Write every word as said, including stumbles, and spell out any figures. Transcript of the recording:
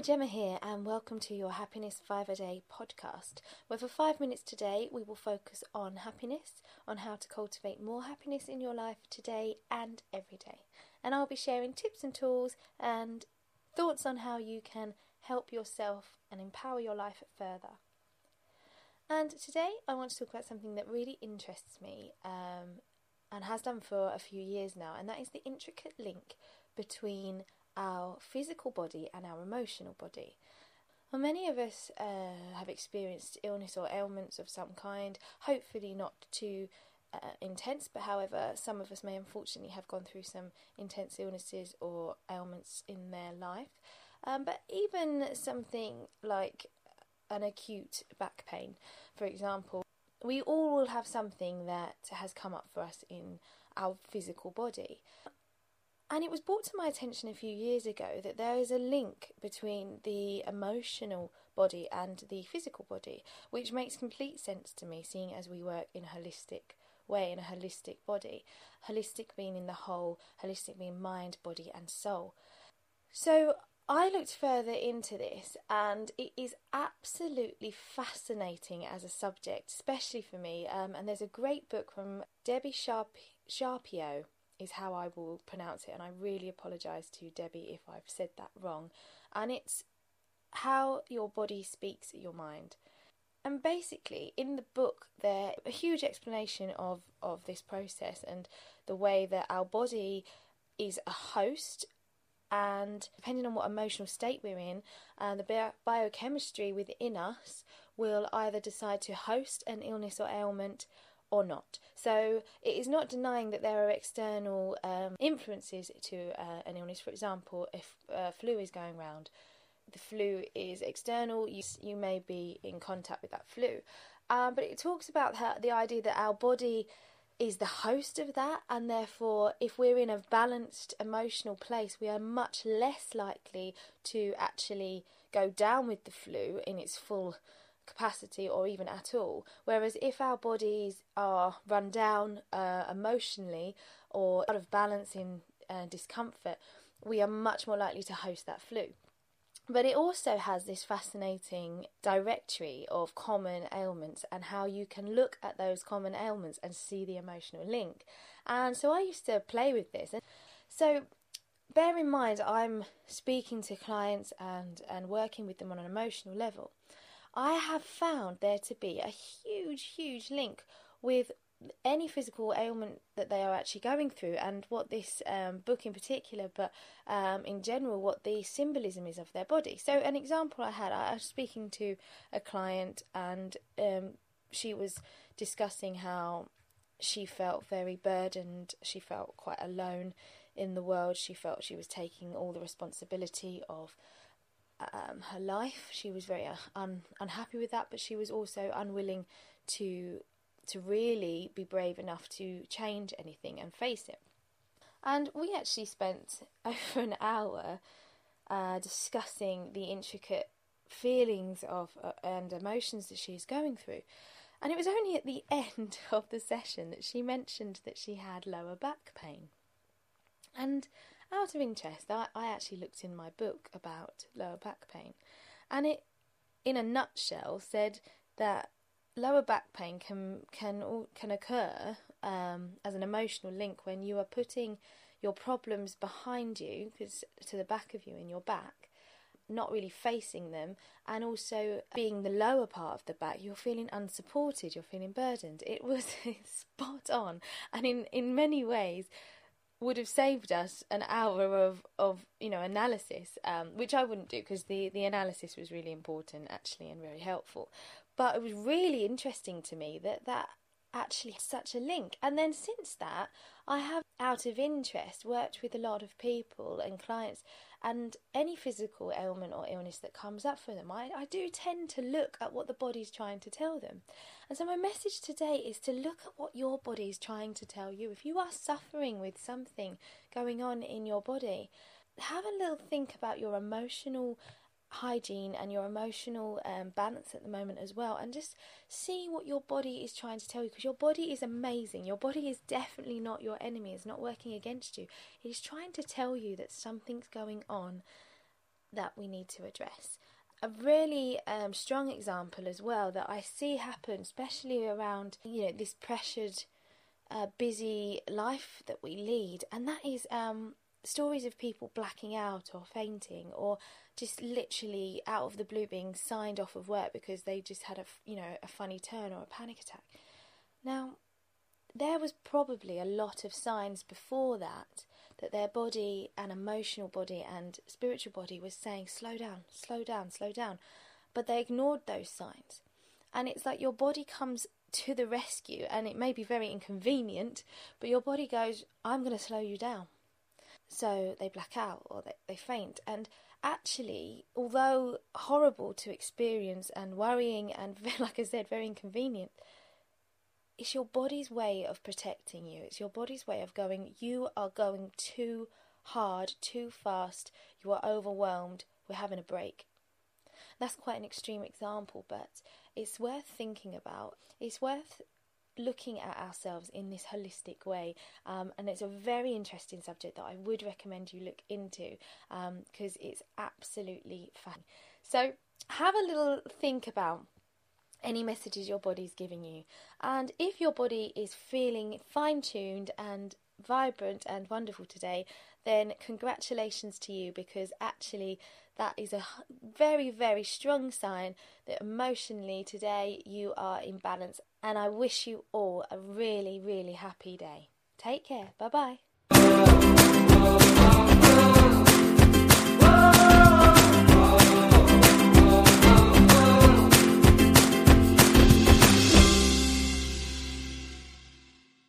Hi, Gemma here, and welcome to your Happiness Five a Day podcast, where for five minutes today we will focus on happiness, on how to cultivate more happiness in your life today and every day. And I'll be sharing tips and tools and thoughts on how you can help yourself and empower your life further. And today I want to talk about something that really interests me um, and has done for a few years now, and that is the intricate link between our physical body and our emotional body. Well, many of us uh, have experienced illness or ailments of some kind, hopefully not too uh, intense, but however, some of us may unfortunately have gone through some intense illnesses or ailments in their life. Um, but even something like an acute back pain, for example, we all will have something that has come up for us in our physical body. And it was brought to my attention a few years ago that there is a link between the emotional body and the physical body, which makes complete sense to me, seeing as we work in a holistic way, in a holistic body. Holistic being in the whole, holistic being mind, body and soul. So I looked further into this, and it is absolutely fascinating as a subject, especially for me. Um, and there's a great book from Debbie Sharpio, is how I will pronounce it, and I really apologise to Debbie if I've said that wrong. And it's How Your Body Speaks Your Mind. And basically, in the book, there's a huge explanation of, of this process and the way that our body is a host, and depending on what emotional state we're in, uh, the bio- biochemistry within us will either decide to host an illness or ailment or not. So it is not denying that there are external um, influences to uh, an illness. For example, if uh, flu is going round, the flu is external, you, you may be in contact with that flu. Um, but it talks about her, the idea that our body is the host of that, and therefore if we're in a balanced emotional place, we are much less likely to actually go down with the flu in its full capacity or even at all, whereas if our bodies are run down uh, emotionally or out of balance in uh, discomfort, we are much more likely to host that flu. But it also has this fascinating directory of common ailments and how you can look at those common ailments and see the emotional link. And so I used to play with this, and so bear in mind I'm speaking to clients and and working with them on an emotional level. I have found there to be a huge, huge link with any physical ailment that they are actually going through, and what this um, book in particular, but um, in general, what the symbolism is of their body. So an example I had, I was speaking to a client, and um, she was discussing how she felt very burdened, she felt quite alone in the world, she felt she was taking all the responsibility of Um, her life. She was very un- unhappy with that, but she was also unwilling to to really be brave enough to change anything and face it. And we actually spent over an hour uh, discussing the intricate feelings of uh, and emotions that she's going through. And it was only at the end of the session that she mentioned that she had lower back pain. And out of interest, I, I actually looked in my book about lower back pain, and it, in a nutshell, said that lower back pain can can can occur um, as an emotional link when you are putting your problems behind you, because to the back of you in your back, not really facing them, and also being the lower part of the back, you're feeling unsupported, you're feeling burdened. It was spot on, and in, in many ways would have saved us an hour of, of you know, analysis, um, which I wouldn't do because the, the analysis was really important actually and very helpful. But it was really interesting to me that that actually had such a link. And then since that, I have, out of interest, worked with a lot of people and clients, and any physical ailment or illness that comes up for them, I, I do tend to look at what the body's trying to tell them. And so my message today is to look at what your body's trying to tell you. If you are suffering with something going on in your body, have a little think about your emotional hygiene and your emotional um, balance at the moment as well, and just see what your body is trying to tell you, because your body is amazing. Your body is definitely not your enemy. It's not working against you. It's trying to tell you that something's going on that we need to address. A really um, strong example as well that I see happen, especially around, you know, this pressured, uh, busy life that we lead, and that is um, stories of people blacking out or fainting, or just literally out of the blue being signed off of work because they just had a, you know, a funny turn or a panic attack. Now, there was probably a lot of signs before that that their body and emotional body and spiritual body was saying, slow down, slow down, slow down. But they ignored those signs. And it's like your body comes to the rescue, and it may be very inconvenient, but your body goes, I'm going to slow you down. So they black out or they, they faint. And actually, although horrible to experience and worrying and, like I said, very inconvenient, it's your body's way of protecting you. It's your body's way of going, you are going too hard, too fast, you are overwhelmed, we're having a break. That's quite an extreme example, but it's worth thinking about. It's worth looking at ourselves in this holistic way. Um, and it's a very interesting subject that I would recommend you look into, um, because it's absolutely fun. So have a little think about any messages your body's giving you. And if your body is feeling fine-tuned and vibrant and wonderful today, then congratulations to you, because actually that is a very, very strong sign that emotionally today you are in balance. And I wish you all a really, really happy day. Take care. Bye-bye.